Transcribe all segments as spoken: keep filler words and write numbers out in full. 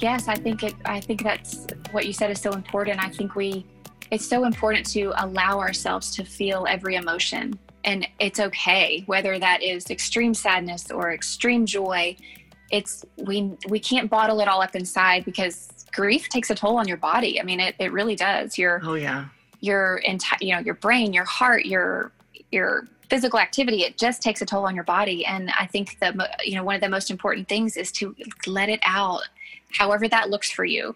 Yes, I think it. I think that's what you said is so important. I think we, it's so important to allow ourselves to feel every emotion, and it's okay, whether that is extreme sadness or extreme joy. It's we we can't bottle it all up inside, because grief takes a toll on your body. I mean, it, it really does. Your oh yeah. Your entire, you know, your brain, your heart, your your physical activity. It just takes a toll on your body. And I think the you know one of the most important things is to let it out, however that looks for you.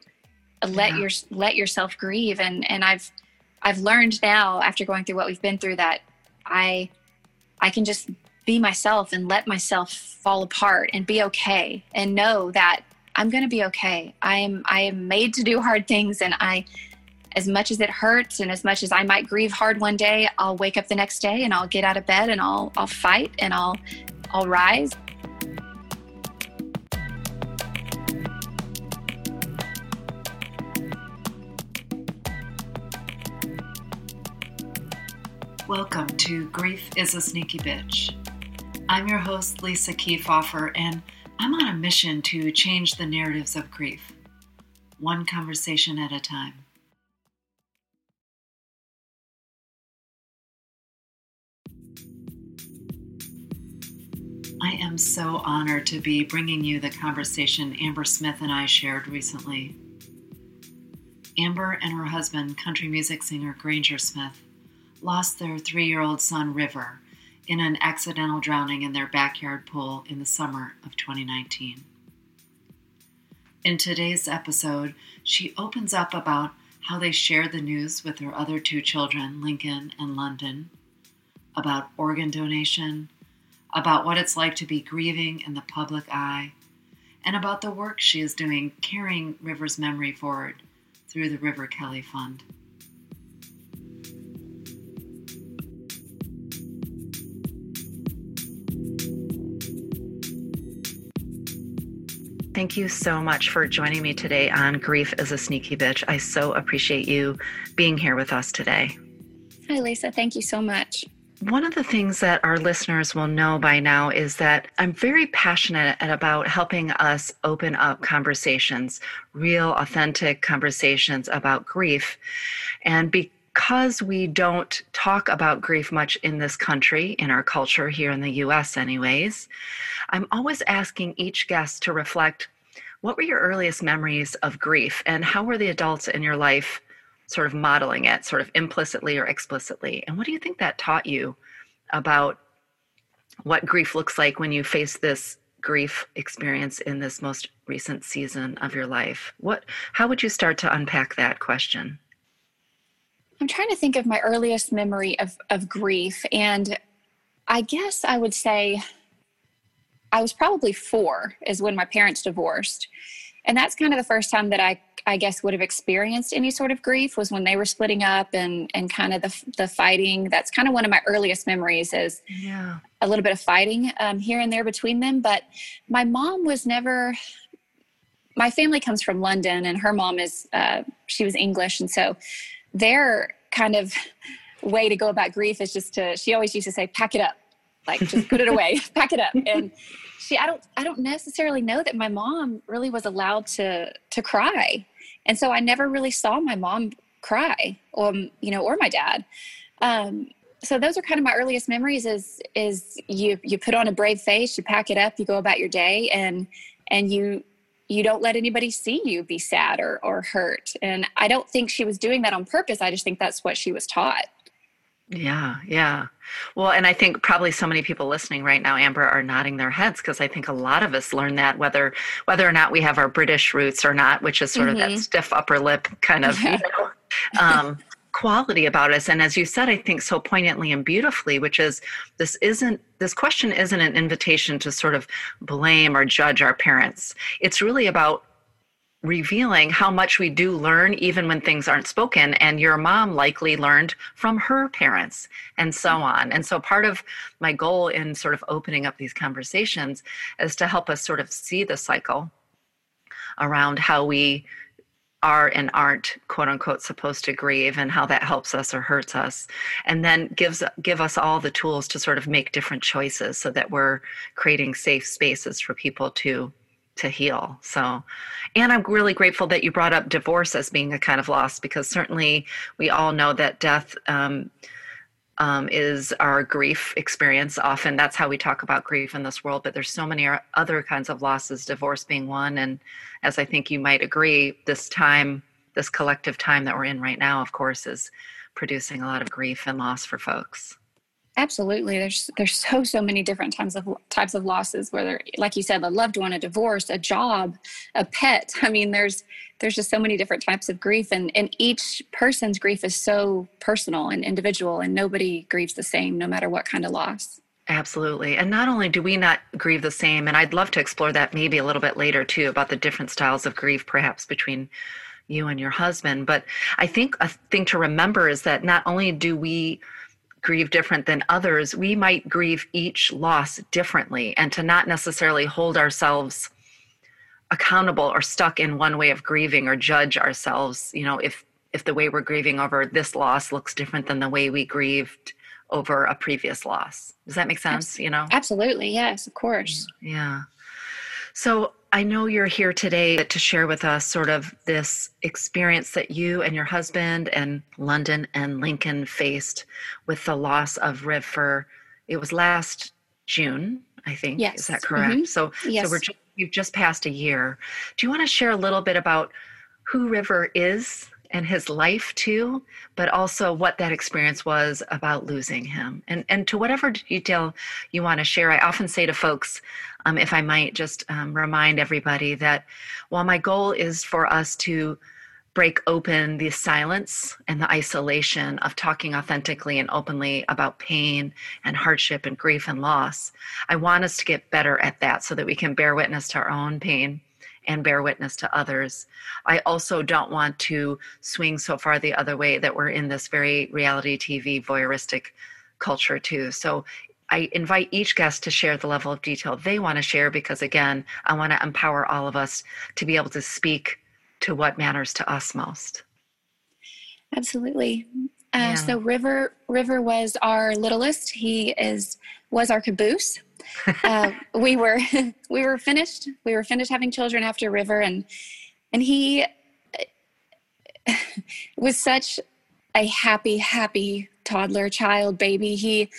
Let yeah. your let yourself grieve. And and I've I've learned now, after going through what we've been through, that I I can just be myself and let myself fall apart and be okay, and know that I'm going to be okay. I am, I am made to do hard things. And I, as much as it hurts and as much as I might grieve hard one day, I'll wake up the next day and I'll get out of bed and I'll, I'll fight and I'll, I'll rise. Welcome to Grief is a Sneaky Bitch. I'm your host, Lisa Keefauver, and I'm on a mission to change the narratives of grief, one conversation at a time. I am so honored to be bringing you the conversation Amber Smith and I shared recently. Amber and her husband, country music singer Granger Smith, lost their three-year-old son, River, in an accidental drowning in their backyard pool in the summer of twenty nineteen. In today's episode, she opens up about how they shared the news with their other two children, Lincoln and London, about organ donation, about what it's like to be grieving in the public eye, and about the work she is doing carrying River's memory forward through the River Kelly Fund. Thank you so much for joining me today on Grief is a Sneaky Bitch. I so appreciate you being here with us today. Hi, Lisa. Thank you so much. One of the things that our listeners will know by now is that I'm very passionate about helping us open up conversations, real, authentic conversations about grief. And because Because we don't talk about grief much in this country, in our culture here in the U S anyways, I'm always asking each guest to reflect, what were your earliest memories of grief, and how were the adults in your life sort of modeling it, sort of implicitly or explicitly? And what do you think that taught you about what grief looks like when you face this grief experience in this most recent season of your life? What, how would you start to unpack that question? I'm trying to think of my earliest memory of, of grief. And I guess I would say I was probably four is when my parents divorced. And that's kind of the first time that I, I guess, would have experienced any sort of grief, was when they were splitting up and, and kind of the, the fighting. That's kind of one of my earliest memories, is yeah. a little bit of fighting um, here and there between them. But my mom was never... My family comes from London, and her mom is, uh, she was English. And so their kind of way to go about grief is just to, she always used to say, pack it up, like just put it away, pack it up. And she, I don't, I don't necessarily know that my mom really was allowed to, to cry. And so I never really saw my mom cry, or, you know, or my dad. Um, so those are kind of my earliest memories, is, is you, you put on a brave face, you pack it up, you go about your day, and, and you, you don't let anybody see you be sad or, or hurt. And I don't think she was doing that on purpose. I just think that's what she was taught. Yeah, yeah. Well, and I think probably so many people listening right now, Amber, are nodding their heads, because I think a lot of us learn that, whether whether or not we have our British roots or not, which is sort mm-hmm. of that stiff upper lip kind of yeah. you know, um, quality about us. And as you said, I think so poignantly and beautifully, which is this isn't this question isn't an invitation to sort of blame or judge our parents. It's really about revealing how much we do learn, even when things aren't spoken. And your mom likely learned from her parents, and so on. And so part of my goal in sort of opening up these conversations is to help us sort of see the cycle around how we are and aren't, quote unquote, supposed to grieve, and how that helps us or hurts us, and then gives give us all the tools to sort of make different choices, so that we're creating safe spaces for people to to heal. So, and I'm really grateful that you brought up divorce as being a kind of loss, because certainly we all know that death um, um, is our grief experience. Often that's how we talk about grief in this world, but there's so many other kinds of losses, divorce being one. And as I think you might agree, this time, this collective time that we're in right now, of course, is producing a lot of grief and loss for folks. Absolutely. There's there's so, so many different types of types of losses, whether, like you said, a loved one, a divorce, a job, a pet. I mean, there's there's just so many different types of grief, and, and each person's grief is so personal and individual, and nobody grieves the same, no matter what kind of loss. Absolutely. And not only do we not grieve the same, and I'd love to explore that maybe a little bit later, too, about the different styles of grief, perhaps between you and your husband. But I think a thing to remember is that not only do we grieve different than others, we might grieve each loss differently, and to not necessarily hold ourselves accountable or stuck in one way of grieving or judge ourselves. You know, if, if the way we're grieving over this loss looks different than the way we grieved over a previous loss. Does that make sense? You know? Absolutely. Yes, of course. Yeah. So I know you're here today to share with us sort of this experience that you and your husband and London and Lincoln faced with the loss of River. It was last June, I think. Yes. Is that correct? Mm-hmm. So, yes. so we're just, we've just passed a year. Do you want to share a little bit about who River is and his life too, but also what that experience was about losing him? And, and to whatever detail you want to share, I often say to folks, Um, if I might just um, remind everybody that while my goal is for us to break open the silence and the isolation of talking authentically and openly about pain and hardship and grief and loss, I want us to get better at that so that we can bear witness to our own pain and bear witness to others. I also don't want to swing so far the other way that we're in this very reality T V voyeuristic culture too. So I invite each guest to share the level of detail they want to share, because again, I want to empower all of us to be able to speak to what matters to us most. Absolutely. Uh, yeah. So River, River was our littlest. He is, was our caboose. uh, we were, we were finished. We were finished having children after River, and, and he was such a happy, happy toddler, child, baby. He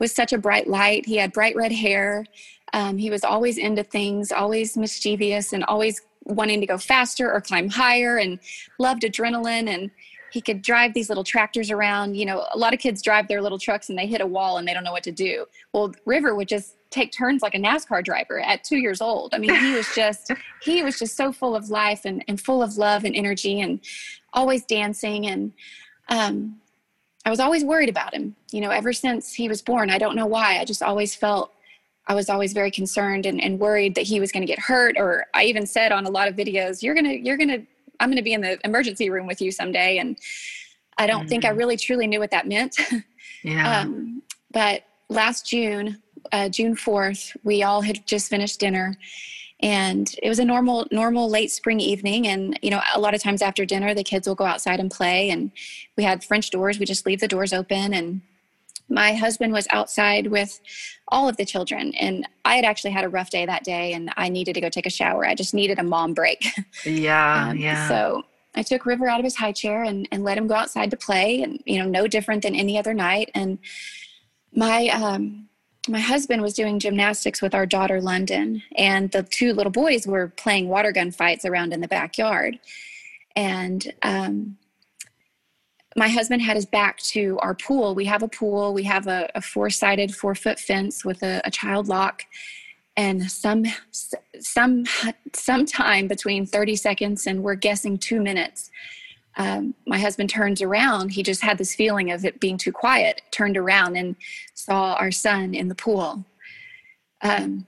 was such a bright light. He had bright red hair. Um, he was always into things, always mischievous, and always wanting to go faster or climb higher, and loved adrenaline. And he could drive these little tractors around. You know, a lot of kids drive their little trucks and they hit a wall and they don't know what to do. Well, River would just take turns like a NASCAR driver at two years old. I mean, he was just, he was just so full of life and, and full of love and energy, and always dancing. And, um, I was always worried about him, you know, ever since he was born. I don't know why. I just always felt, I was always very concerned and, and worried that he was going to get hurt. Or I even said on a lot of videos, you're going to, you're going to, I'm going to be in the emergency room with you someday. And I don't mm-hmm. think I really truly knew what that meant. Yeah. Um, but last June, uh, June fourth, we all had just finished dinner, and it was a normal, normal late spring evening. And, you know, a lot of times after dinner, the kids will go outside and play. And we had French doors. We just leave the doors open. And my husband was outside with all of the children. And I had actually had a rough day that day, and I needed to go take a shower. I just needed a mom break. Yeah. um, yeah. So I took River out of his high chair and, and let him go outside to play, and, you know, no different than any other night. And my, um, my husband was doing gymnastics with our daughter, London, and the two little boys were playing water gun fights around in the backyard. And um, my husband had his back to our pool. We have a pool. We have a, a four-sided, four-foot fence with a, a child lock. And some, some, some time between thirty seconds and we're guessing two minutes, Um, my husband turns around. He just had this feeling of it being too quiet, turned around and saw our son in the pool. Um,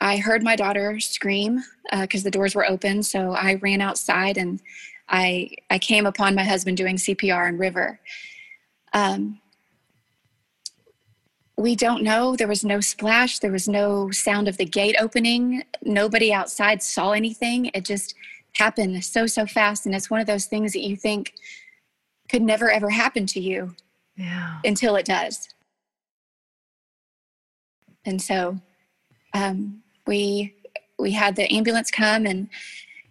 I heard my daughter scream because uh, the doors were open. So I ran outside, and I, I came upon my husband doing C P R on River. Um, we don't know. There was no splash. There was no sound of the gate opening. Nobody outside saw anything. It just happened so, so fast. And it's one of those things that you think could never, ever happen to you yeah. until it does. And so um, we we had the ambulance come, and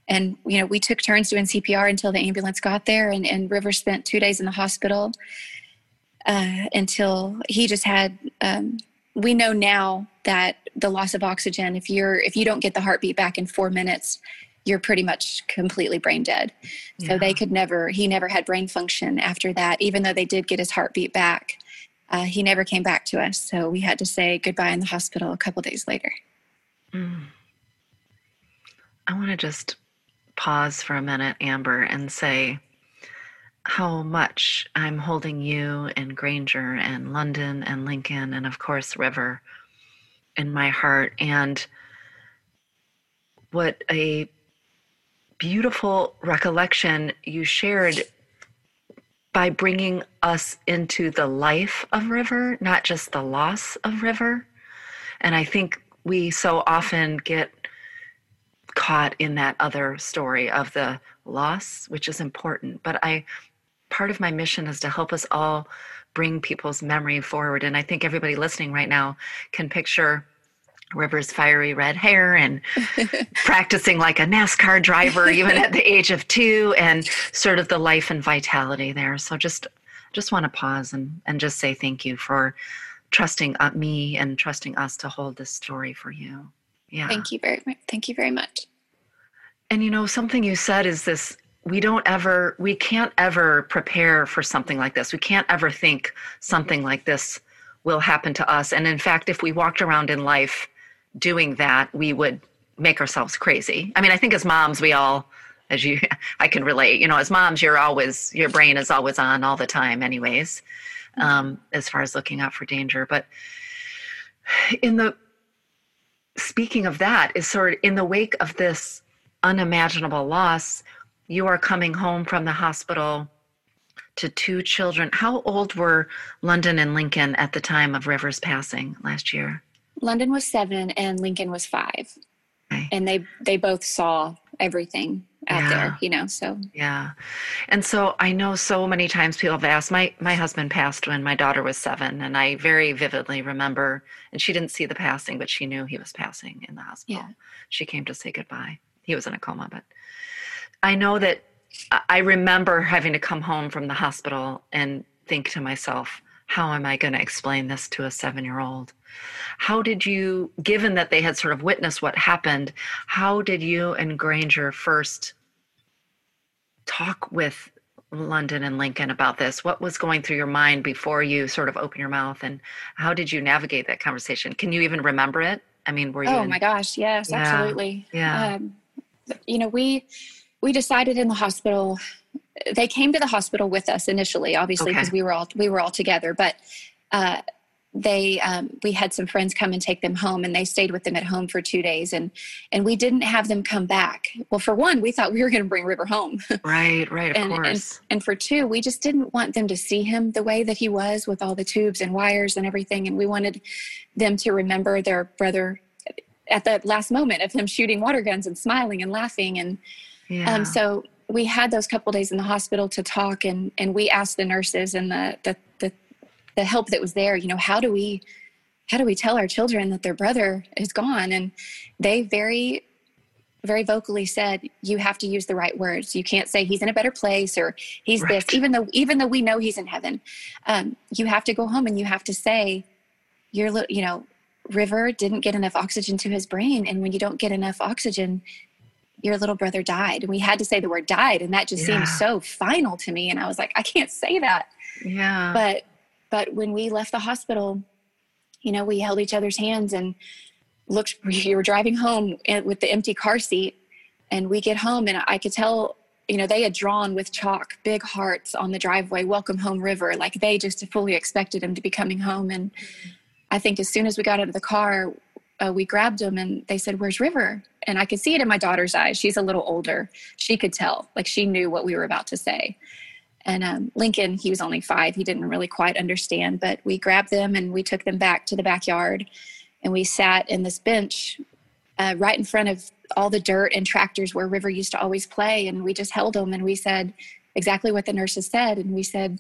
and you know, we took turns doing C P R until the ambulance got there, and, and River spent two days in the hospital uh, until he just had, um, we know now that the loss of oxygen, if you're, if you don't get the heartbeat back in four minutes, you're pretty much completely brain dead. Yeah. So they could never, he never had brain function after that, even though they did get his heartbeat back. Uh, he never came back to us. So we had to say goodbye in the hospital a couple days later. Mm. I want to just pause for a minute, Amber, and say how much I'm holding you and Granger and London and Lincoln and, of course, River in my heart, and what a beautiful recollection you shared by bringing us into the life of River, not just the loss of River. And I think we so often get caught in that other story of the loss, which is important. But I, part of my mission is to help us all bring people's memory forward. And I think everybody listening right now can picture River's fiery red hair and practicing like a NASCAR driver, even at the age of two, and sort of the life and vitality there. So just, just want to pause and, and just say thank you for trusting me and trusting us to hold this story for you. Yeah. Thank you very much. Thank you very much. And you know, something you said is this, we don't ever, we can't ever prepare for something like this. We can't ever think something like this will happen to us. And in fact, if we walked around in life doing that, we would make ourselves crazy. I mean, I think as moms, we all, as you, I can relate, you know, as moms, you're always, your brain is always on all the time anyways, um, as far as looking out for danger. But in the, speaking of that, is sort of in the wake of this unimaginable loss, you are coming home from the hospital to two children. How old were London and Lincoln at the time of River's passing last year? London was seven and Lincoln was five. Okay. And they, they both saw everything out yeah. there, you know, so. Yeah. And so I know so many times people have asked, my, my husband passed when my daughter was seven, and I very vividly remember, and she didn't see the passing, but she knew he was passing in the hospital. Yeah. She came to say goodbye. He was in a coma, but I know that I remember having to come home from the hospital and think to myself, how am I going to explain this to a seven-year-old? How did you, given that they had sort of witnessed what happened, how did you and Granger first talk with London and Lincoln about this? What was going through your mind before you sort of open your mouth, and how did you navigate that conversation? Can you even remember it? I mean, were you? Oh in, my gosh, yes, yeah, absolutely. Yeah. Um, you know, we... We decided in the hospital, they came to the hospital with us initially, obviously, because okay. we were all, we were all together, but uh, they, um, we had some friends come and take them home, and they stayed with them at home for two days and, and we didn't have them come back. Well, for one, we thought we were going to bring River home. Right. Right. Of and, course. And, and for two, we just didn't want them to see him the way that he was, with all the tubes and wires and everything. And we wanted them to remember their brother at that last moment of him shooting water guns and smiling and laughing. And, Yeah. Um, so we had those couple days in the hospital to talk, and, and we asked the nurses and the, the, the, the help that was there, you know, how do we, how do we tell our children that their brother is gone? And they very, very vocally said, you have to use the right words. You can't say he's in a better place or he's right. this, even though, even though we know he's in heaven. Um, you have to go home and you have to say, you're, you know, River didn't get enough oxygen to his brain. And when you don't get enough oxygen, your little brother died. And we had to say the word died. And that just yeah. seemed so final to me. And I was like, I can't say that. Yeah. But, but when we left the hospital, you know, we held each other's hands and looked, you were driving home with the empty car seat, and we get home and I could tell, you know, they had drawn with chalk, big hearts on the driveway, welcome home River. Like they just fully expected him to be coming home. And I think as soon as we got out of the car, Uh, we grabbed him and they said, where's River? And I could see it in my daughter's eyes. She's a little older. She could tell, like she knew what we were about to say. And um, Lincoln, he was only five. He didn't really quite understand, but we grabbed them and we took them back to the backyard, and we sat in this bench uh, right in front of all the dirt and tractors where River used to always play. And we just held him and we said exactly what the nurses said. And we said,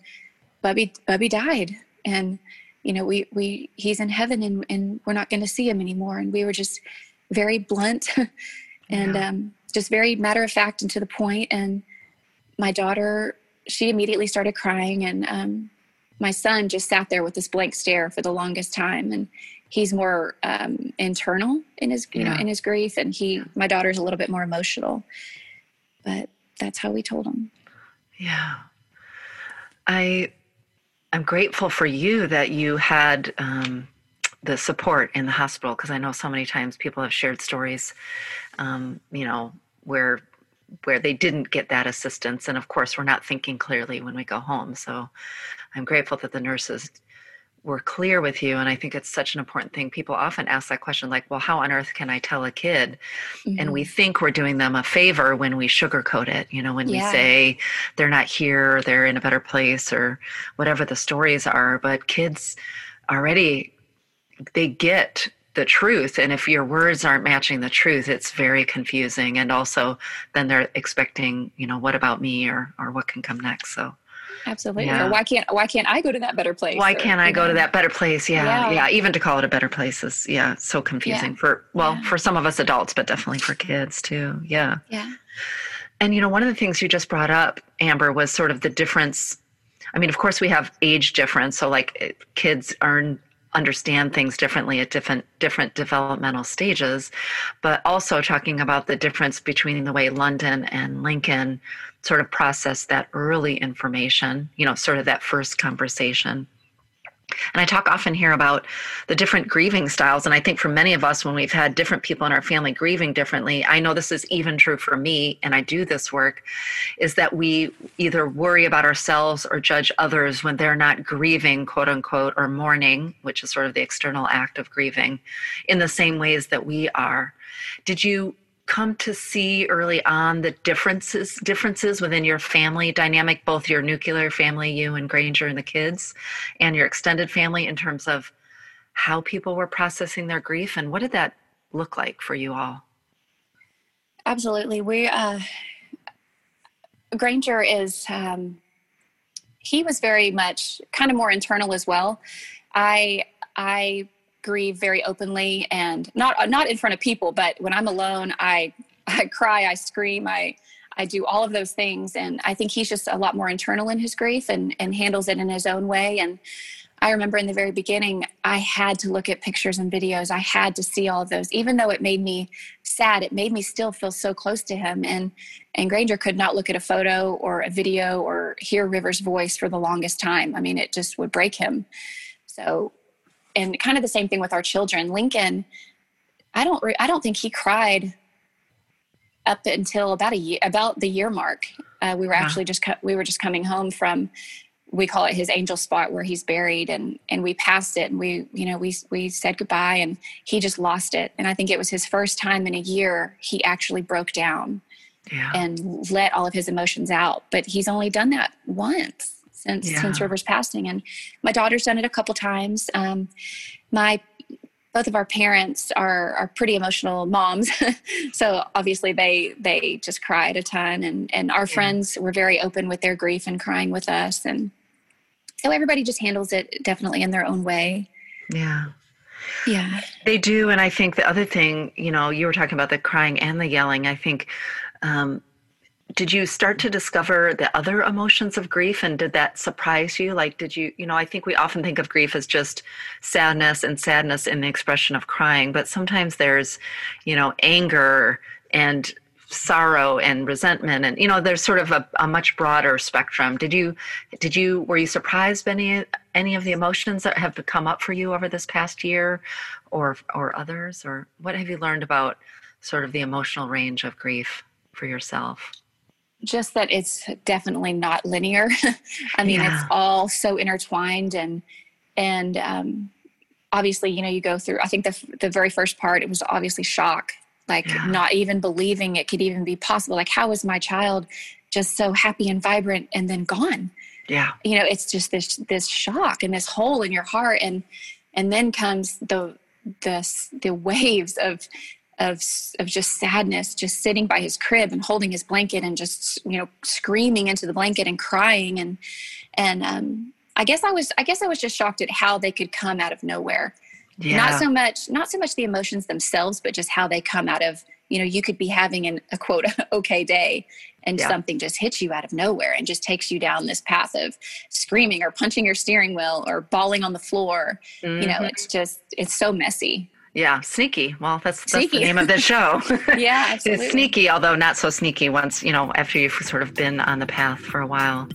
Bubby, Bubby died. And you know, we, we, he's in heaven, and, and we're not going to see him anymore. And we were just very blunt and yeah. um, just very matter of fact and to the point. And my daughter, she immediately started crying. And um, my son just sat there with this blank stare for the longest time. And he's more um, internal in his, you yeah. know, in his grief. And he, yeah. my daughter's a little bit more emotional, but that's how we told him. Yeah. I, I'm grateful for you that you had, um, the support in the hospital, because I know so many times people have shared stories, um, you know, where where they didn't get that assistance. And of course, we're not thinking clearly when we go home. So I'm grateful that the nurses were clear with you. And I think it's such an important thing. People often ask that question, like, well, how on earth can I tell a kid? Mm-hmm. And we think we're doing them a favor when we sugarcoat it, you know, when yeah. we say they're not here, or they're in a better place, or whatever the stories are. But kids already... they get the truth. And if your words aren't matching the truth, it's very confusing. And also then they're expecting, you know, what about me, or, or what can come next? So absolutely. Yeah. Or why can't, why can't I go to that better place? Why or, can't I go know? to that better place? Yeah, yeah. Yeah. Even to call it a better place is yeah. so confusing yeah. for, well, yeah. for some of us adults, but definitely for kids too. Yeah. Yeah. And you know, one of the things you just brought up, Amber, was sort of the difference. I mean, of course we have age difference. So like kids earn understand things differently at different different developmental stages, but also talking about the difference between the way London and Lincoln sort of process that early information, you know, sort of that first conversation. And I talk often here about the different grieving styles. And I think for many of us, when we've had different people in our family grieving differently, I know this is even true for me, and I do this work, is that we either worry about ourselves or judge others when they're not grieving, quote unquote, or mourning, which is sort of the external act of grieving, in the same ways that we are. Did you come to see early on the differences differences within your family dynamic, both your nuclear family, you and Granger and the kids, and your extended family, in terms of how people were processing their grief? And what did that look like for you all? Absolutely. We, uh, Granger is, um, he was very much kind of more internal as well. I, I, grieve very openly, and not not in front of people, but when I'm alone, I I cry, I scream, I I do all of those things. And I think he's just a lot more internal in his grief, and and handles it in his own way. And I remember in the very beginning, I had to look at pictures and videos. I had to see all of those, even though it made me sad. It made me still feel so close to him. And and Granger could not look at a photo or a video or hear River's voice for the longest time. I mean, it just would break him. So. And kind of the same thing with our children. Lincoln, I don't, re- I don't think he cried up until about a year, about the year mark. Uh, we were wow. actually just, co- we were just coming home from, we call it his angel spot where he's buried, and, and we passed it, and we, you know, we, we said goodbye, and he just lost it. And I think it was his first time in a year he actually broke down yeah. and let all of his emotions out. But he's only done that once. Since, yeah. since River's passing. And my daughter's done it a couple times. Um, my, both of our parents are, are pretty emotional moms. So obviously they, they just cried a ton, and, and our yeah. friends were very open with their grief and crying with us. And so everybody just handles it definitely in their own way. Yeah. Yeah. They do. And I think the other thing, you know, you were talking about the crying and the yelling. I think, um, did you start to discover the other emotions of grief, and did that surprise you? Like, did you, you know, I think we often think of grief as just sadness and sadness in the expression of crying, but sometimes there's, you know, anger and sorrow and resentment, and, you know, there's sort of a, a much broader spectrum. Did you, did you, were you surprised by any, any of the emotions that have come up for you over this past year, or, or others, or what have you learned about sort of the emotional range of grief for yourself? Just that it's definitely not linear. I mean, yeah. it's all so intertwined, and, and, um, obviously, you know, you go through, I think the, the very first part, it was obviously shock, like yeah. not even believing it could even be possible. Like, how is my child just so happy and vibrant and then gone? Yeah. You know, it's just this, this shock and this hole in your heart. And, and then comes the, the, the waves of, Of, of just sadness, just sitting by his crib and holding his blanket and just, you know, screaming into the blanket and crying. And, and, um, I guess I was, I guess I was just shocked at how they could come out of nowhere. Yeah. Not so much, not so much the emotions themselves, but just how they come out of, you know, you could be having an, a quote, okay day, and yeah. something just hits you out of nowhere and just takes you down this path of screaming or punching your steering wheel or bawling on the floor. Mm-hmm. You know, it's just, it's so messy. Yeah. Sneaky. Well, that's, that's sneaky. The name of the show. Yeah. Absolutely. It's sneaky, although not so sneaky once, you know, after you've sort of been on the path for a while.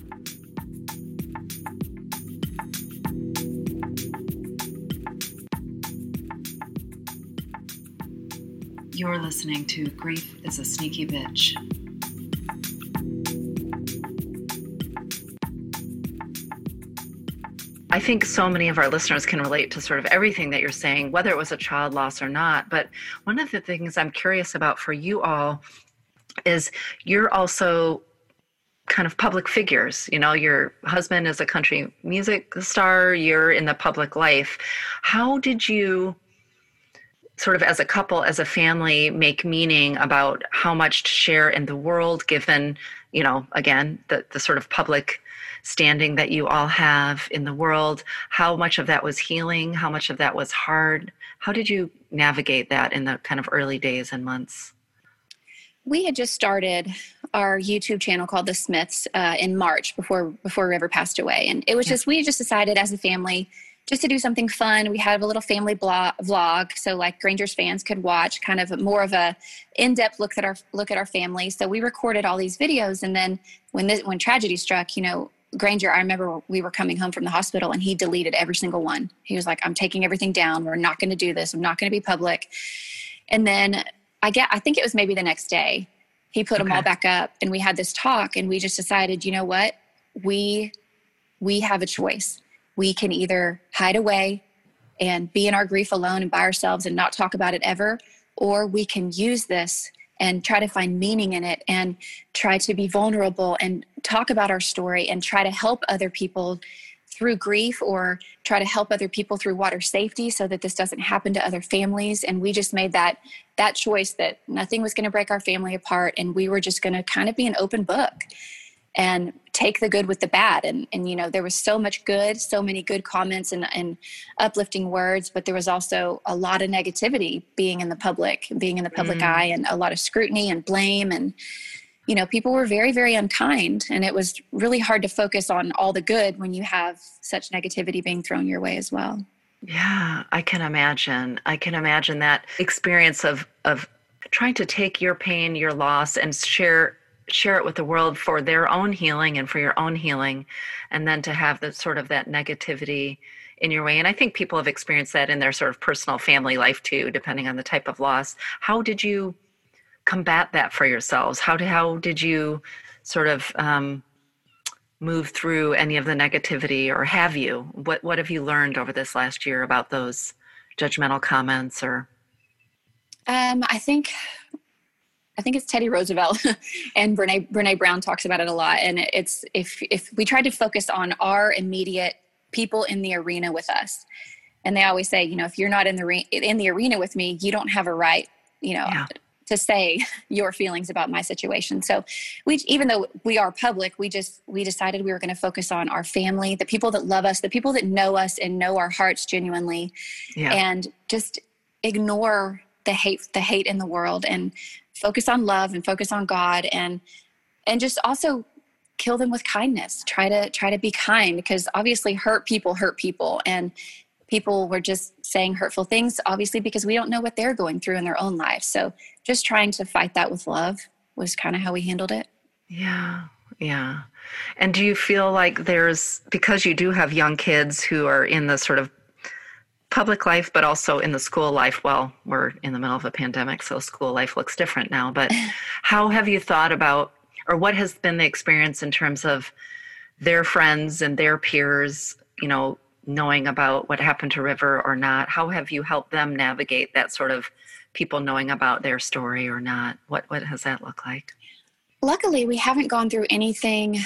You're listening to Grief is a Sneaky Bitch. I think so many of our listeners can relate to sort of everything that you're saying, whether it was a child loss or not. But one of the things I'm curious about for you all is you're also kind of public figures. You know, your husband is a country music star. You're in the public life. How did you sort of as a couple, as a family, make meaning about how much to share in the world, given, you know, again, the, the sort of public standing that you all have in the world? How much of that was healing? How much of that was hard? How did you navigate that in the kind of early days and months? We had just started our YouTube channel called The Smiths uh, in March before before River passed away. And it was yeah. just, we just decided as a family just to do something fun. We had a little family blog, vlog, so like Granger's fans could watch, kind of more of a in-depth look at our look at our family. So we recorded all these videos, and then when this, when tragedy struck, you know, Granger, I remember we were coming home from the hospital, and he deleted every single one. He was like, "I'm taking everything down. We're not going to do this. I'm not going to be public." And then I get, I think it was maybe the next day, he put okay. them all back up, and we had this talk, and we just decided, you know what, we we have a choice. We can either hide away and be in our grief alone and by ourselves and not talk about it ever, or we can use this and try to find meaning in it and try to be vulnerable and talk about our story and try to help other people through grief or try to help other people through water safety so that this doesn't happen to other families. And we just made that that choice that nothing was going to break our family apart, and we were just going to kind of be an open book and take the good with the bad. And, and, you know, there was so much good, so many good comments and, and uplifting words, but there was also a lot of negativity being in the public, being in the public mm. eye, and a lot of scrutiny and blame. And, you know, people were very, very unkind. And it was really hard to focus on all the good when you have such negativity being thrown your way as well. Yeah, I can imagine. I can imagine that experience of, of trying to take your pain, your loss, and share share it with the world for their own healing and for your own healing, and then to have that sort of that negativity in your way. And I think people have experienced that in their sort of personal family life too, depending on the type of loss. How did you combat that for yourselves? How did, how did you sort of um, move through any of the negativity, or have you? What, what have you learned over this last year about those judgmental comments? Or um, I think... I think it's Teddy Roosevelt and Brené Brené Brown talks about it a lot. And it's if if we tried to focus on our immediate people in the arena with us, and they always say, you know, if you're not in the re- in the arena with me, you don't have a right, you know, yeah. to say your feelings about my situation. So we, even though we are public, we just we decided we were going to focus on our family, the people that love us, the people that know us and know our hearts genuinely, yeah. and just ignore the hate the hate in the world, and focus on love and focus on God, and, and just also kill them with kindness. Try to, try to be kind, because obviously hurt people hurt people, and people were just saying hurtful things, obviously, because we don't know what they're going through in their own lives. So just trying to fight that with love was kind of how we handled it. Yeah. Yeah. And do you feel like there's, because you do have young kids who are in the sort of public life, but also in the school life. Well, we're in the middle of a pandemic, so school life looks different now. But how have you thought about, or what has been the experience in terms of their friends and their peers, you know, knowing about what happened to River or not? How have you helped them navigate that sort of people knowing about their story or not? What, what has that looked like? Luckily, we haven't gone through anything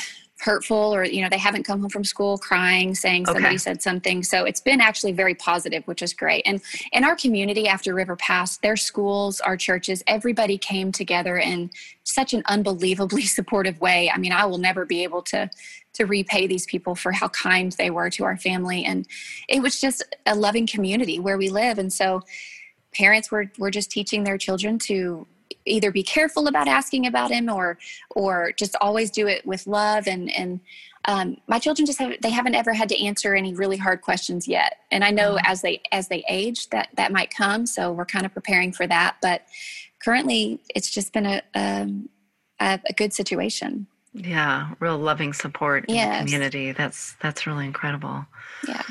hurtful, or, you know, they haven't come home from school crying, saying somebody okay. said something. So it's been actually very positive, which is great. And in our community, after River passed, their schools, our churches, everybody came together in such an unbelievably supportive way. I mean, I will never be able to to repay these people for how kind they were to our family. And it was just a loving community where we live. And so parents were were just teaching their children to either be careful about asking about him, or, or just always do it with love. And, and, um, my children just have, they haven't ever had to answer any really hard questions yet. And I know mm-hmm. as they, as they age that, that might come. So we're kind of preparing for that, but currently it's just been a, um, a, a good situation. Yeah. Real loving support yes. in the community. That's, that's really incredible. Yeah.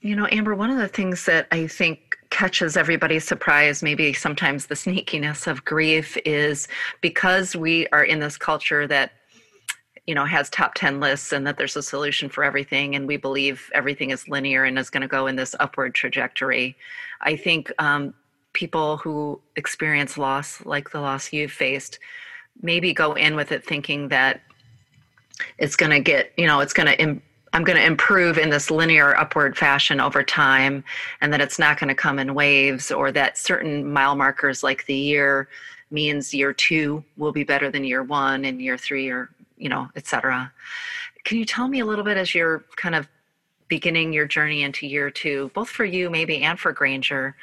You know, Amber, one of the things that I think catches everybody's surprise, maybe sometimes the sneakiness of grief, is because we are in this culture that, you know, has top ten lists and that there's a solution for everything, and we believe everything is linear and is going to go in this upward trajectory. I think um, people who experience loss, like the loss you've faced, maybe go in with it thinking that it's going to get, you know, it's going to Im- I'm going to improve in this linear upward fashion over time, and that it's not going to come in waves, or that certain mile markers like the year means year two will be better than year one and year three, or, you know, et cetera. Can you tell me a little bit, as you're kind of beginning your journey into year two, both for you maybe and for Granger,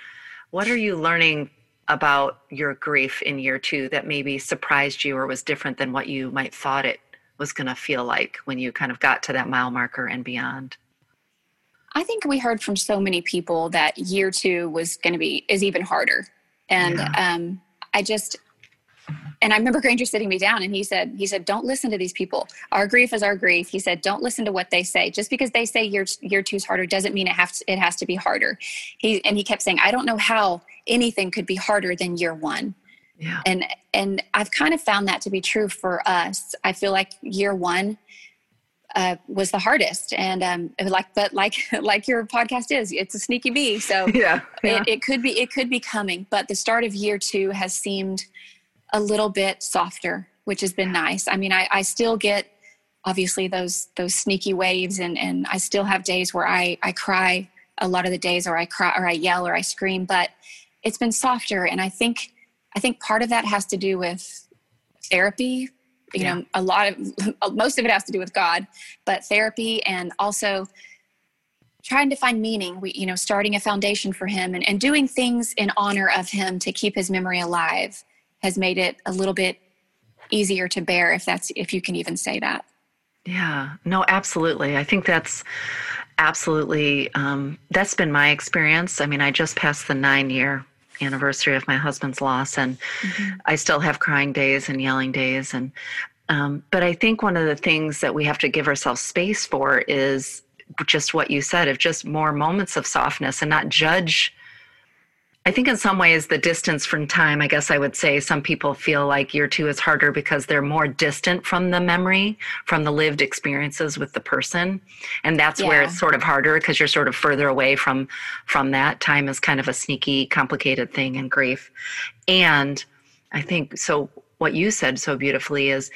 what are you learning about your grief in year two that maybe surprised you or was different than what you might thought it was going to feel like when you kind of got to that mile marker and beyond? I think we heard from so many people that year two was going to be, is even harder. And yeah. um, I just, and I remember Granger sitting me down and he said, he said, don't listen to these people. Our grief is our grief. He said, don't listen to what they say. Just because they say year, year two is harder doesn't mean it has, it has to be harder. He, and he kept saying, I don't know how anything could be harder than year one. Yeah. And, and I've kind of found that to be true for us. I feel like year one, uh, was the hardest, and, um, like, but like, like your podcast is, it's a sneaky bee. So yeah, yeah. It, it could be, it could be coming, but the start of year two has seemed a little bit softer, which has been yeah. nice. I mean, I, I still get obviously those, those sneaky waves, and, and I still have days where I, I cry a lot of the days, or I cry or I yell or I scream, but it's been softer. And I think, I think part of that has to do with therapy, you yeah. know, a lot of, most of it has to do with God, but therapy, and also trying to find meaning, we, you know, starting a foundation for him, and, and doing things in honor of him to keep his memory alive has made it a little bit easier to bear, if that's, if you can even say that. Yeah, no, absolutely. I think that's absolutely, um, that's been my experience. I mean, I just passed the nine year anniversary of my husband's loss, and mm-hmm. I still have crying days and yelling days. And, um, but I think one of the things that we have to give ourselves space for is just what you said, of just more moments of softness, and not judge. I think in some ways the distance from time, I guess I would say some people feel like year two is harder because they're more distant from the memory, from the lived experiences with the person. And that's yeah. where it's sort of harder, because you're sort of further away from, from that. Time is kind of a sneaky, complicated thing in grief. And I think, so what you said so beautifully is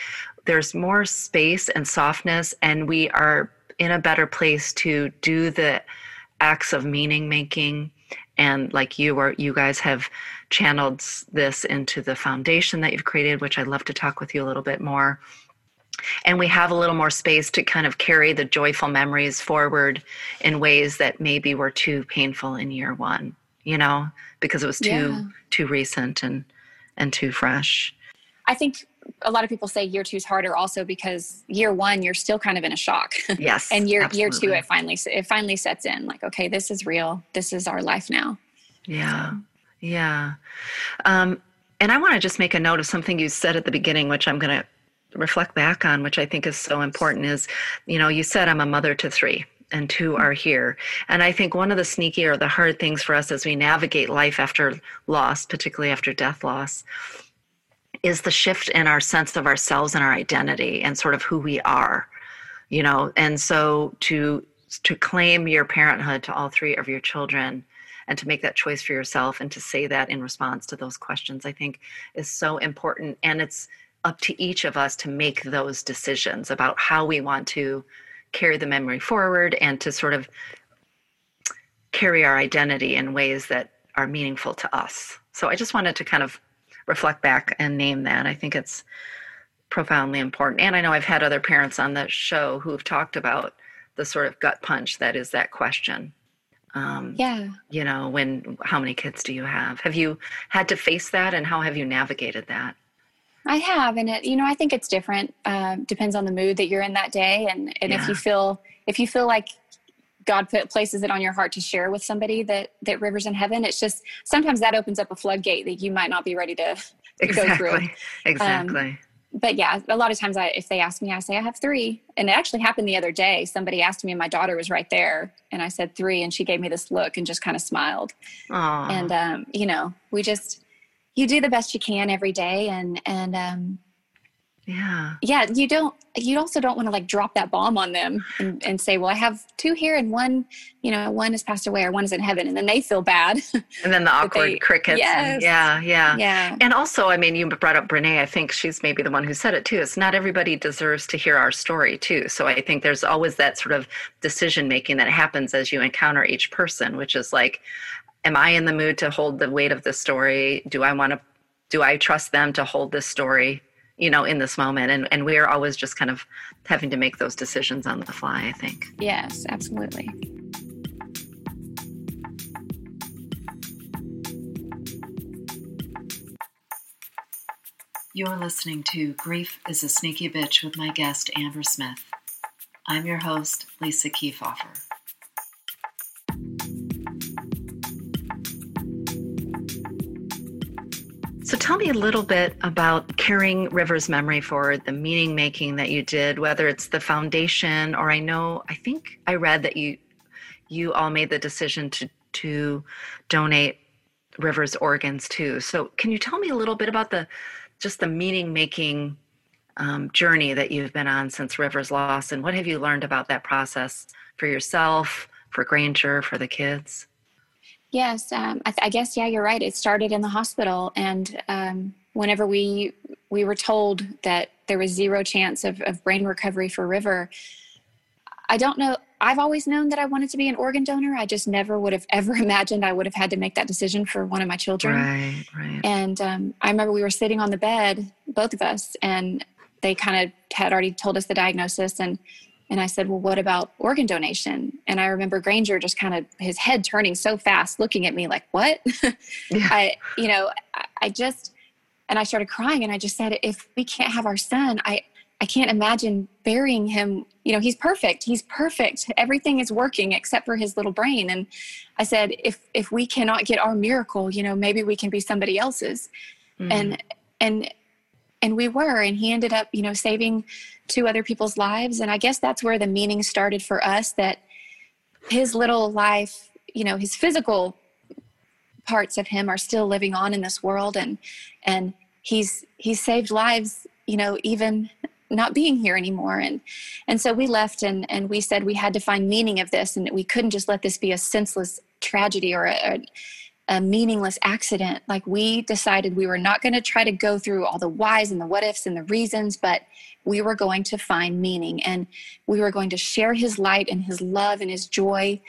there's more space and softness, and we are in a better place to do the acts of meaning making. And like you or you guys have channeled this into the foundation that you've created, which I'd love to talk with you a little bit more. And we have a little more space to kind of carry the joyful memories forward in ways that maybe were too painful in year one, you know, because it was too, yeah. too recent and, and too fresh. I think a lot of people say year two is harder also because year one, you're still kind of in a shock. Yes. And year, year two, it finally, it finally sets in, like, okay, this is real. This is our life now. Yeah. So. Yeah. Um, and I want to just make a note of something you said at the beginning, which I'm going to reflect back on, which I think is so important, is, you know, you said, I'm a mother to three, and two are here. And I think one of the sneaky or the hard things for us as we navigate life after loss, particularly after death loss, is the shift in our sense of ourselves and our identity and sort of who we are, you know? And so to, to claim your parenthood to all three of your children, and to make that choice for yourself, and to say that in response to those questions, I think is so important. And it's, up to each of us to make those decisions about how we want to carry the memory forward and to sort of carry our identity in ways that are meaningful to us. So I just wanted to kind of reflect back and name that. I think it's profoundly important. And I know I've had other parents on the show who've talked about the sort of gut punch that is that question. Um, yeah. You know, when, how many kids do you have? Have you had to face that, and how have you navigated that? I have. And it, you know, I think it's different. Uh, depends on the mood that you're in that day. And, and yeah. if you feel, if you feel like God put places it on your heart to share with somebody that, that River's in heaven, it's just, sometimes that opens up a floodgate that you might not be ready to, to exactly. go through. Exactly. Um, but yeah, a lot of times I, if they ask me, I say, I have three. And it actually happened the other day. Somebody asked me, and my daughter was right there, and I said three, and she gave me this look and just kind of smiled. Aww. And, um, you know, we just, you do the best you can every day. And, and, um, yeah. Yeah. You don't, you also don't want to like drop that bomb on them and, and say, well, I have two here and one, you know, one has passed away or one is in heaven. And then they feel bad. And then the awkward they, crickets. Yes. And yeah. Yeah. Yeah. And also, I mean, you brought up Brené. I think she's maybe the one who said it too. It's not everybody deserves to hear our story too. So I think there's always that sort of decision-making that happens as you encounter each person, which is like, am I in the mood to hold the weight of this story? Do I want to, do I trust them to hold this story, you know, in this moment? And and we're always just kind of having to make those decisions on the fly, I think. Yes, absolutely. You're listening to Grief is a Sneaky Bitch with my guest, Amber Smith. I'm your host, Lisa Keefauver. So tell me a little bit about carrying River's memory forward, the meaning making that you did, whether it's the foundation, or I know, I think I read that you you all made the decision to, to donate River's organs too. So can you tell me a little bit about the just the meaning making um, journey that you've been on since River's loss, and what have you learned about that process for yourself, for Granger, for the kids? Yes, um, I, th- I guess, yeah, you're right. It started in the hospital, and um, whenever we we were told that there was zero chance of, of brain recovery for River, I don't know. I've always known that I wanted to be an organ donor. I just never would have ever imagined I would have had to make that decision for one of my children. Right, right. And um, I remember we were sitting on the bed, both of us, and they kind of had already told us the diagnosis, and And I said, well, what about organ donation? And I remember Granger just kind of his head turning so fast, looking at me like, what? Yeah. I, you know, I, I just, and I started crying, and I just said, if we can't have our son, I, I can't imagine burying him. You know, he's perfect. He's perfect. Everything is working except for his little brain. And I said, if, if we cannot get our miracle, you know, maybe we can be somebody else's. Mm. And, and, And we were, and he ended up, you know, saving two other people's lives. And I guess that's where the meaning started for us, that his little life, you know, his physical parts of him are still living on in this world. And, and he's, he's saved lives, you know, even not being here anymore. And, and so we left, and, and we said we had to find meaning of this, and we couldn't just let this be a senseless tragedy or a, a a meaningless accident. Like, we decided we were not going to try to go through all the whys and the what ifs and the reasons, but we were going to find meaning, and we were going to share his light and his love and his joy.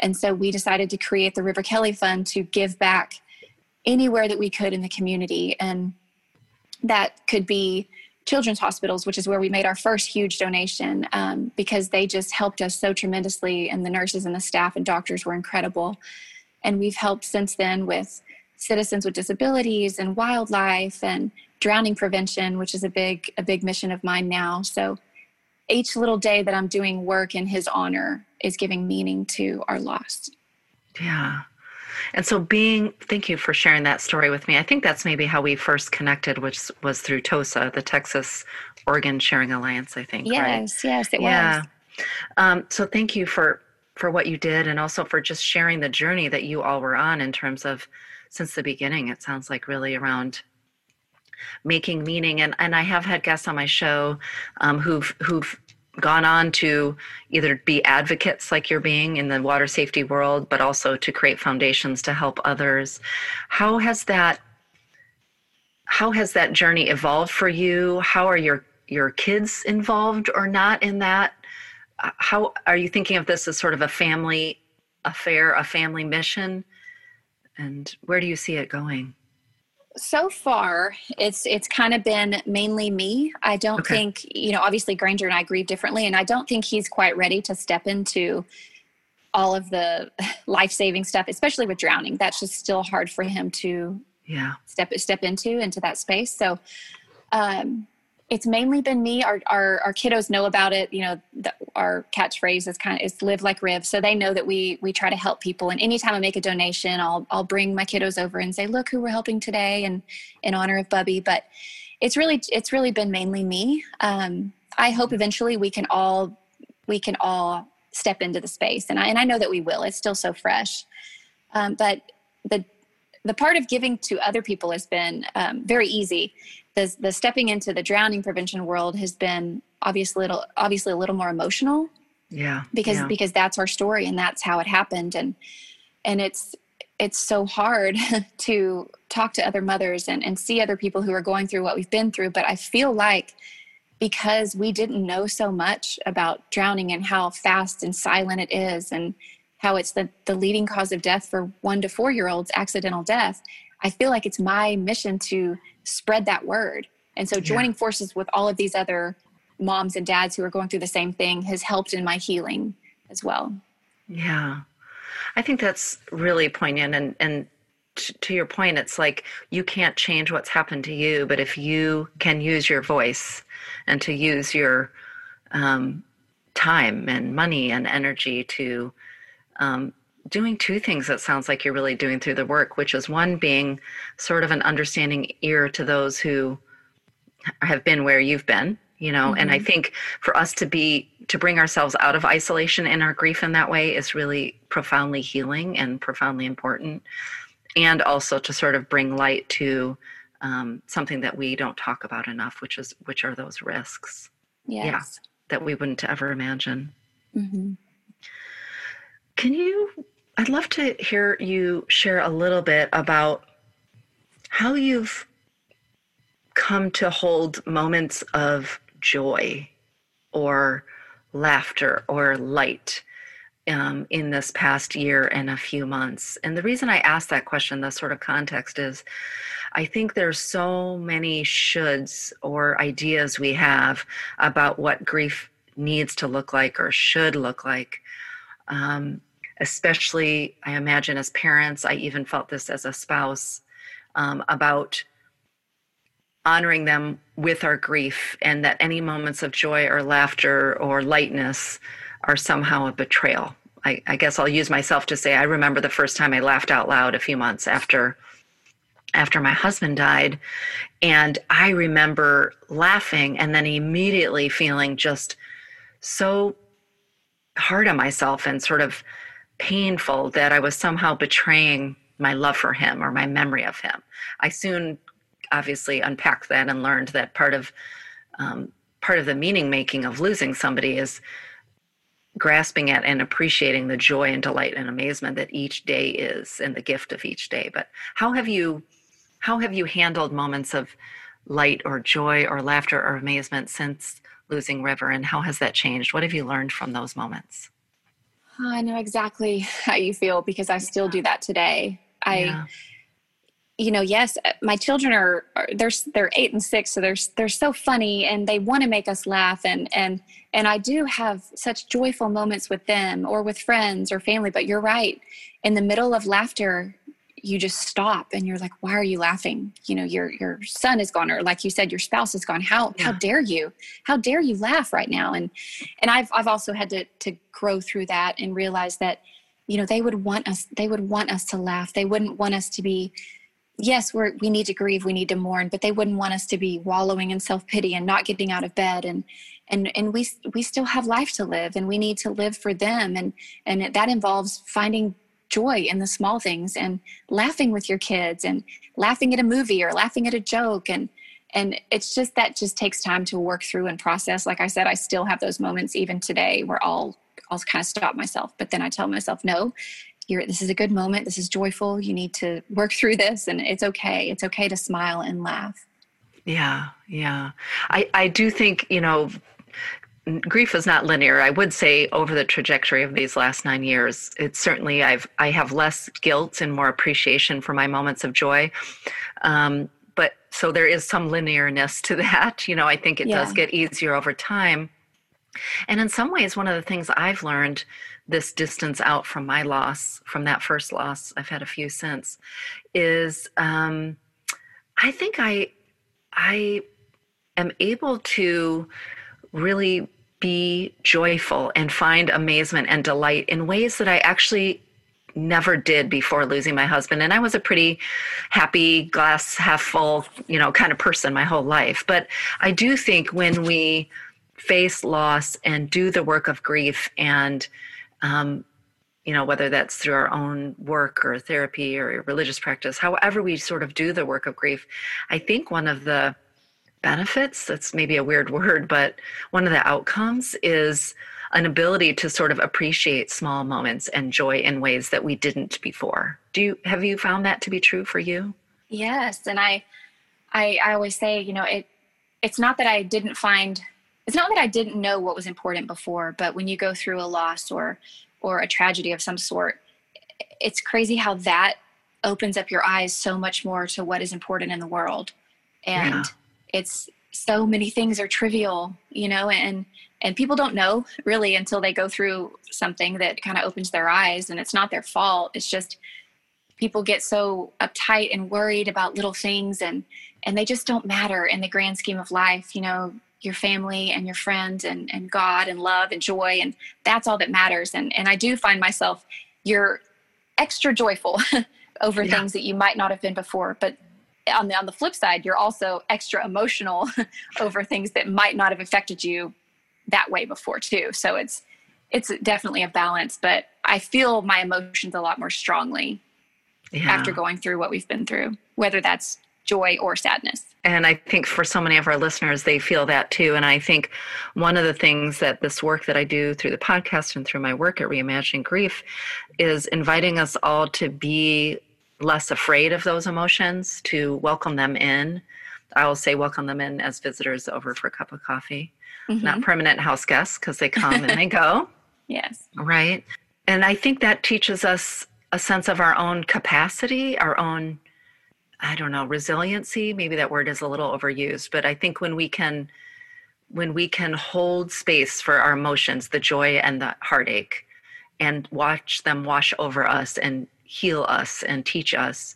And so we decided to create the River Kelly Fund to give back anywhere that we could in the community. And that could be children's hospitals, which is where we made our first huge donation, um, because they just helped us so tremendously. And the nurses and the staff and doctors were incredible. And we've helped since then with citizens with disabilities and wildlife and drowning prevention, which is a big, a big mission of mine now. So each little day that I'm doing work in his honor is giving meaning to our loss. Yeah. And so being, thank you for sharing that story with me. I think that's maybe how we first connected, which was through TOSA, the Texas Organ Sharing Alliance, I think. Yes, right? Yes, it yeah. was. Um, so thank you for for what you did, and also for just sharing the journey that you all were on in terms of since the beginning. It sounds like really around making meaning. And, and I have had guests on my show um, who've, who've gone on to either be advocates like you're being in the water safety world, but also to create foundations to help others. How has that, how has that journey evolved for you? How are your, your kids involved or not in that? How are you thinking of this as sort of a family affair, a family mission? And where do you see it going? So far, it's it's kind of been mainly me. I don't okay. think, you know, obviously Granger and I grieve differently, and I don't think he's quite ready to step into all of the life-saving stuff, especially with drowning. That's just still hard for him to yeah. step step into, into that space. So um, it's mainly been me. Our, our our kiddos know about it. You know, the, our catchphrase is kind of is live like Riv. So they know that we we try to help people. And anytime I make a donation, I'll I'll bring my kiddos over and say, look who we're helping today, and in honor of Bubby. But it's really it's really been mainly me. Um, I hope eventually we can all we can all step into the space, and I and I know that we will. It's still so fresh, um, but the the part of giving to other people has been um, very easy. The, the stepping into the drowning prevention world has been obviously a little, obviously a little more emotional. Yeah. Because, yeah. because that's our story and that's how it happened. And, and it's, it's so hard to talk to other mothers and, and see other people who are going through what we've been through. But I feel like because we didn't know so much about drowning and how fast and silent it is and how it's the, the leading cause of death for one to four-year-olds, accidental death, I feel like it's my mission to spread that word. And so joining yeah. forces with all of these other moms and dads who are going through the same thing has helped in my healing as well. Yeah. I think that's really poignant. And, and t- to your point, it's like, you can't change what's happened to you, but if you can use your voice and to use your um, time and money and energy to um, doing two things that sounds like you're really doing through the work, which is one, being sort of an understanding ear to those who have been where you've been, you know, mm-hmm. and I think for us to be, to bring ourselves out of isolation in our grief in that way is really profoundly healing and profoundly important. And also to sort of bring light to um, something that we don't talk about enough, which is, which are those risks yes. yeah, that we wouldn't ever imagine. Mm-hmm. Can you, I'd love to hear you share a little bit about how you've come to hold moments of joy or laughter or light um, in this past year and a few months. And the reason I asked that question, this sort of context, is I think there's so many shoulds or ideas we have about what grief needs to look like or should look like. Um, especially, I imagine, as parents, I even felt this as a spouse, um, about honoring them with our grief, and that any moments of joy or laughter or lightness are somehow a betrayal. I, I guess I'll use myself to say, I remember the first time I laughed out loud a few months after, after my husband died. And I remember laughing and then immediately feeling just so hard on myself and sort of painful that I was somehow betraying my love for him or my memory of him. I soon obviously unpacked that and learned that part of um, part of the meaning making of losing somebody is grasping at and appreciating the joy and delight and amazement that each day is and the gift of each day. But how have you how have you handled moments of light or joy or laughter or amazement since losing River, and how has that changed? What have you learned from those moments? I know exactly how you feel because I still do that today. I, yeah. you know, yes, my children are, are they're they're eight and six, so they're they're so funny and they want to make us laugh, and and and I do have such joyful moments with them or with friends or family. But you're right, in the middle of laughter, you just stop and you're like, why are you laughing? You know, your, your son is gone, or like you said, your spouse is gone. How, yeah. how dare you, how dare you laugh right now? And, and I've, I've also had to, to grow through that and realize that, you know, they would want us, they would want us to laugh. They wouldn't want us to be, yes, we're, we need to grieve. We need to mourn, but they wouldn't want us to be wallowing in self-pity and not getting out of bed. And, and, and we, we still have life to live, and we need to live for them. And, and that involves finding joy in the small things and laughing with your kids and laughing at a movie or laughing at a joke. And, and it's just, that just takes time to work through and process. Like I said, I still have those moments even today where I'll, I'll kind of stop myself, but then I tell myself, no, you're, this is a good moment. This is joyful. You need to work through this, and it's okay. It's okay to smile and laugh. Yeah. Yeah. I, I do think, you know, grief is not linear. I would say over the trajectory of these last nine years, it's certainly, I've, I have less guilt and more appreciation for my moments of joy. Um, but so there is some linearness to that. You know, I think it yeah. does get easier over time. And in some ways, one of the things I've learned this distance out from my loss, from that first loss, I've had a few since, is um, I think I, I am able to really be joyful and find amazement and delight in ways that I actually never did before losing my husband. And I was a pretty happy, glass half full, you know, kind of person my whole life. But I do think when we face loss and do the work of grief and, um, you know, whether that's through our own work or therapy or religious practice, however we sort of do the work of grief, I think one of the benefits, that's maybe a weird word, but one of the outcomes is an ability to sort of appreciate small moments and joy in ways that we didn't before. Do you, have you found that to be true for you? Yes. And I, I, I always say, you know, it, it's not that I didn't find, it's not that I didn't know what was important before, but when you go through a loss or, or a tragedy of some sort, it's crazy how that opens up your eyes so much more to what is important in the world. And yeah. it's so many things are trivial, you know, and, and people don't know really until they go through something that kind of opens their eyes, and it's not their fault. It's just people get so uptight and worried about little things, and, and they just don't matter in the grand scheme of life, you know, your family and your friends and, and God and love and joy. And that's all that matters. And, and I do find myself, you're extra joyful over yeah. things that you might not have been before, but on the, on the flip side, you're also extra emotional over things that might not have affected you that way before too. So it's, it's definitely a balance, but I feel my emotions a lot more strongly yeah. after going through what we've been through, whether that's joy or sadness. And I think for so many of our listeners, they feel that too. And I think one of the things that this work that I do through the podcast and through my work at Reimagining Grief is inviting us all to be less afraid of those emotions, to welcome them in. I will say welcome them in as visitors over for a cup of coffee, mm-hmm. not permanent house guests, because they come and they go. Yes. Right. And I think that teaches us a sense of our own capacity, our own, I don't know, resiliency. Maybe that word is a little overused, but I think when we can, when we can hold space for our emotions, the joy and the heartache, and watch them wash over us and heal us and teach us,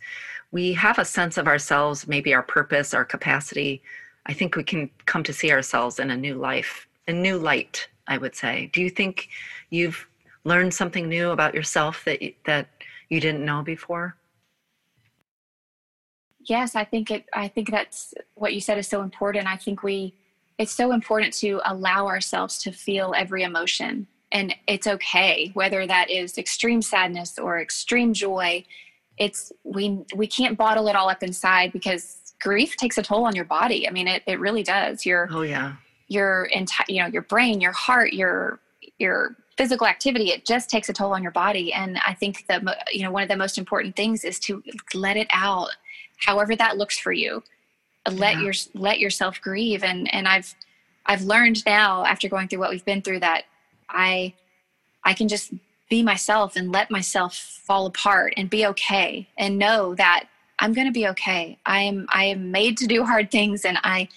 we have a sense of ourselves, maybe our purpose, our capacity. I think we can come to see ourselves in a new life, a new light, I would say. Do you think you've learned something new about yourself that that you didn't know before? Yes, I think it. I think that's what you said is so important. I think we, it's so important to allow ourselves to feel every emotion. And it's okay, whether that is extreme sadness or extreme joy. It's we we can't bottle it all up inside, because grief takes a toll on your body. I mean, it, it really does. Your oh yeah, your entire you know your brain, your heart, your your physical activity. It just takes a toll on your body. And I think that you know one of the most important things is to let it out, however that looks for you. Let yeah. your let yourself grieve. And and I've I've learned now after going through what we've been through that I, I can just be myself and let myself fall apart and be okay, and know that I'm going to be okay. I am, I am made to do hard things. And I,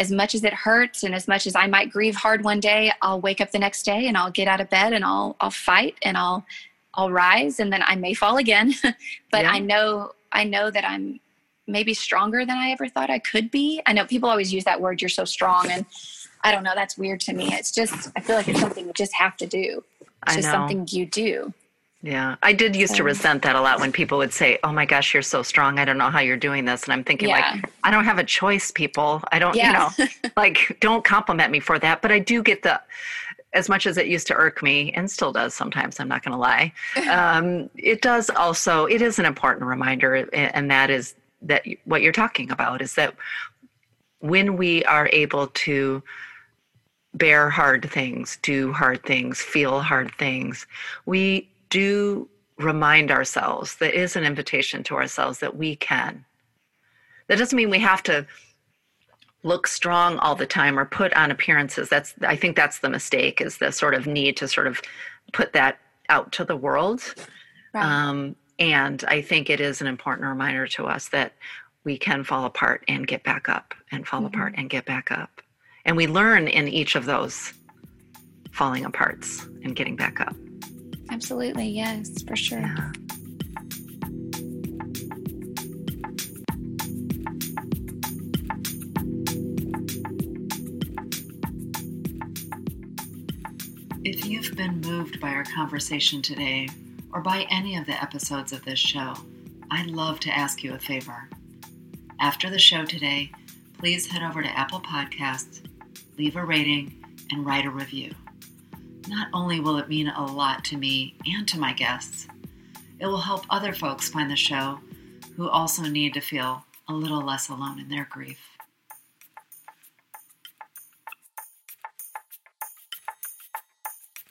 as much as it hurts and as much as I might grieve hard one day, I'll wake up the next day and I'll get out of bed and I'll, I'll fight and I'll, I'll rise, and then I may fall again, but yeah. I know, I know that I'm maybe stronger than I ever thought I could be. I know people always use that word, you're so strong, and I don't know. That's weird to me. It's just, I feel like it's something you just have to do. It's just something you do. Yeah. I did used so. to resent that a lot when people would say, oh my gosh, you're so strong. I don't know how you're doing this. And I'm thinking yeah. like, I don't have a choice, people. I don't, yeah. you know, like don't compliment me for that. But I do get the, as much as it used to irk me and still does sometimes, I'm not going to lie. Um, it does also, it is an important reminder. And that is that what you're talking about is that when we are able to bear hard things, do hard things, feel hard things, we do remind ourselves, that is an invitation to ourselves that we can. That doesn't mean we have to look strong all the time or put on appearances. That's, I think that's the mistake, is the sort of need to sort of put that out to the world. Right. Um, and I think it is an important reminder to us that we can fall apart and get back up, and fall mm-hmm. apart and get back up. And we learn in each of those falling aparts and getting back up. Absolutely. Yes, for sure. Yeah. If you've been moved by our conversation today, or by any of the episodes of this show, I'd love to ask you a favor. After the show today, please head over to Apple Podcasts, leave a rating, and write a review. Not only will it mean a lot to me and to my guests, it will help other folks find the show who also need to feel a little less alone in their grief.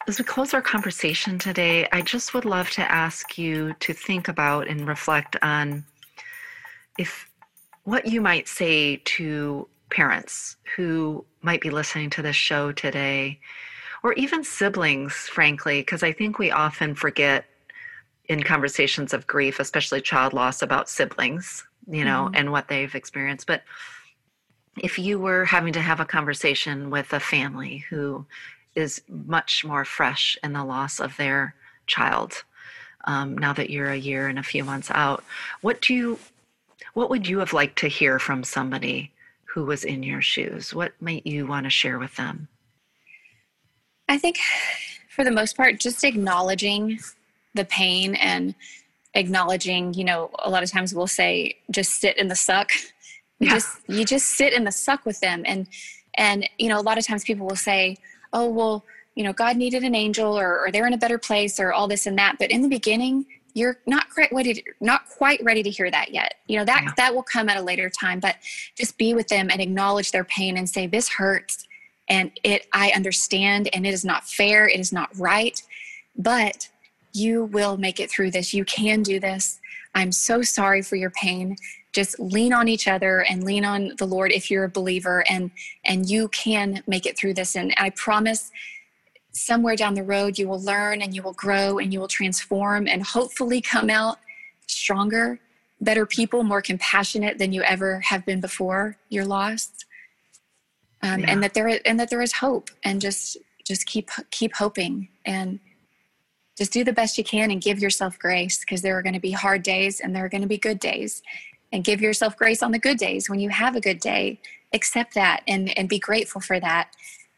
As we close our conversation today, I just would love to ask you to think about and reflect on if what you might say to parents who might be listening to this show today, or even siblings, frankly, because I think we often forget in conversations of grief, especially child loss, about siblings, you know, mm-hmm. and what they've experienced. But if you were having to have a conversation with a family who is much more fresh in the loss of their child, um, now that you're a year and a few months out, what do you, what would you have liked to hear from somebody who was in your shoes? What might you want to share with them? I think for the most part, just acknowledging the pain and acknowledging, you know, a lot of times we'll say, just sit in the suck. Yeah. Just, you just sit in the suck with them. And, and, you know, a lot of times people will say, oh, well, you know, God needed an angel, or, or they're in a better place, or all this and that. But in the beginning, you're not quite ready to, not quite ready to hear that yet. You know, that, yeah. that will come at a later time, but just be with them and acknowledge their pain and say, this hurts, and it, I understand, and it is not fair. It is not right, but you will make it through this. You can do this. I'm so sorry for your pain. Just lean on each other and lean on the Lord if you're a believer, and, and you can make it through this. And I promise somewhere down the road, you will learn and you will grow and you will transform and hopefully come out stronger, better people, more compassionate than you ever have been before your loss. Um, yeah. And that there, and that there is hope, and just, just keep, keep hoping, and just do the best you can, and give yourself grace, because there are going to be hard days and there are going to be good days. And give yourself grace on the good days. When you have a good day, accept that and, and be grateful for that.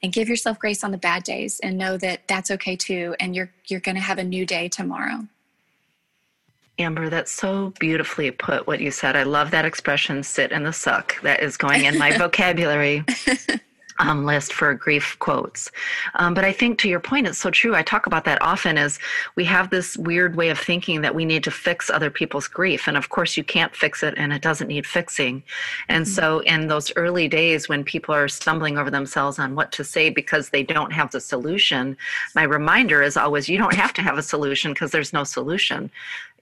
And give yourself grace on the bad days, and know that that's okay too. And you're you're going to have a new day tomorrow. Amber, that's so beautifully put, what you said. I love that expression, sit in the suck. That is going in my vocabulary um, list for grief quotes. Um, but I think to your point, it's so true. I talk about that often, is we have this weird way of thinking that we need to fix other people's grief. And of course you can't fix it, and it doesn't need fixing. And mm-hmm. so in those early days when people are stumbling over themselves on what to say because they don't have the solution, my reminder is always, you don't have to have a solution, because there's no solution.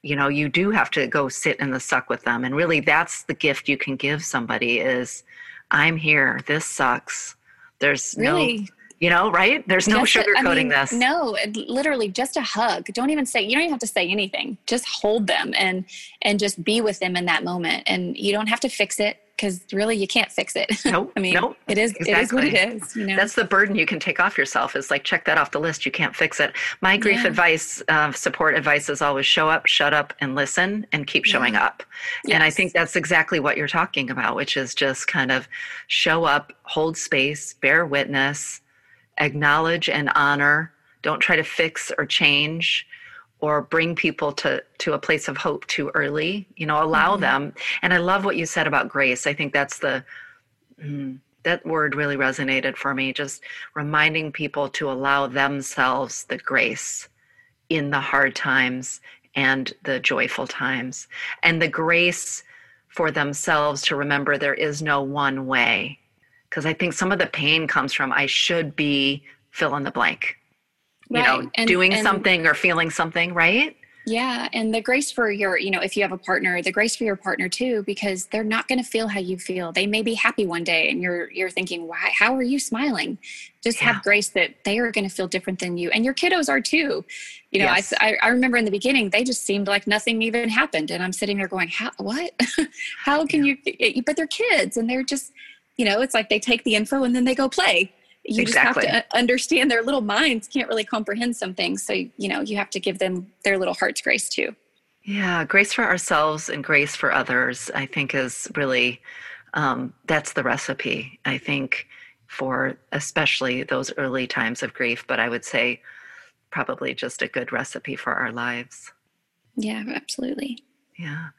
You know, you do have to go sit in the suck with them. And really, that's the gift you can give somebody, is I'm here. This sucks. There's really? no, you know, right? There's no just sugarcoating I mean, this. No, literally just a hug. Don't even say, you don't even have to say anything. Just hold them and, and just be with them in that moment. And you don't have to fix it, because really you can't fix it. Nope, I mean, nope, it is exactly. It is what it is. You know? That's the burden you can take off yourself, is like, check that off the list. You can't fix it. My grief yeah. advice, uh, support advice is always show up, shut up, and listen, and keep yeah. showing up. Yes. And I think that's exactly what you're talking about, which is just kind of show up, hold space, bear witness, acknowledge and honor. Don't try to fix or change or bring people to, to a place of hope too early, you know, allow mm-hmm. them. And I love what you said about grace. I think that's the, mm, that word really resonated for me, just reminding people to allow themselves the grace in the hard times and the joyful times, and the grace for themselves to remember there is no one way. Because I think some of the pain comes from, I should be fill in the blank. You right. know, and, doing and, something or feeling something, right? Yeah. And the grace for your, you know, if you have a partner, the grace for your partner too, because they're not going to feel how you feel. They may be happy one day and you're, you're thinking, why, how are you smiling? Just yeah. have grace that they are going to feel different than you. And your kiddos are too. You know, yes. I, I remember in the beginning, they just seemed like nothing even happened. And I'm sitting there going, how, what, how can yeah. you, but they're kids and they're just, you know, it's like they take the info and then they go play. You exactly. just have to understand their little minds can't really comprehend some things. So, you know, you have to give them their little heart's grace too. Yeah. Grace for ourselves and grace for others, I think is really, um, that's the recipe, I think, for especially those early times of grief. But I would say probably just a good recipe for our lives. Yeah, absolutely. Yeah.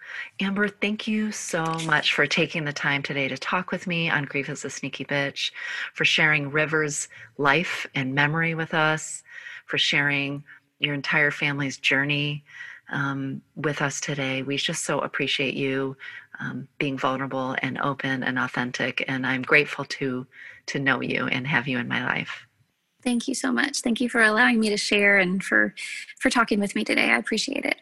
Amber, thank you so much for taking the time today to talk with me on Grief is a Sneaky Bitch, for sharing River's life and memory with us, for sharing your entire family's journey um, with us today. We just so appreciate you um, being vulnerable and open and authentic. And I'm grateful to, to know you and have you in my life. Thank you so much. Thank you for allowing me to share and for, for talking with me today. I appreciate it.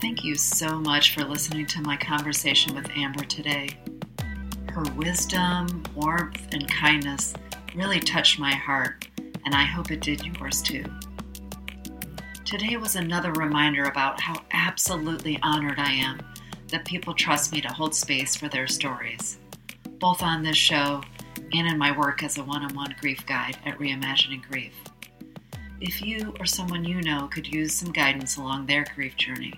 Thank you so much for listening to my conversation with Amber today. Her wisdom, warmth, and kindness really touched my heart, and I hope it did yours too. Today was another reminder about how absolutely honored I am that people trust me to hold space for their stories, both on this show and in my work as a one-on-one grief guide at Reimagining Grief. If you or someone you know could use some guidance along their grief journey,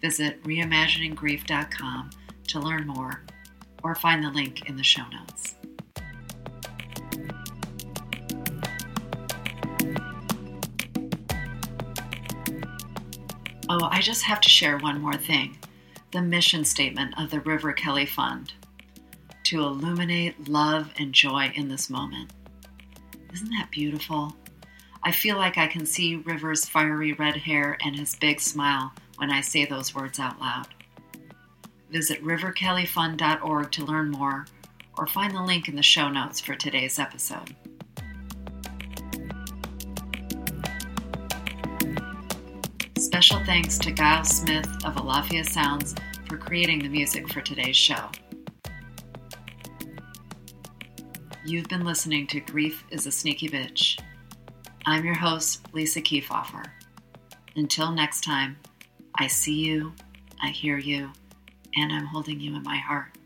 visit reimagining grief dot com to learn more or find the link in the show notes. Oh, I just have to share one more thing. The mission statement of the River Kelly Fund: to illuminate love and joy in this moment. Isn't that beautiful? I feel like I can see River's fiery red hair and his big smile when I say those words out loud. Visit river kelly fund dot org to learn more or find the link in the show notes for today's episode. Special thanks to Gail Smith of Alafia Sounds for creating the music for today's show. You've been listening to Grief is a Sneaky Bitch. I'm your host, Lisa Keefauver. Until next time, I see you, I hear you, and I'm holding you in my heart.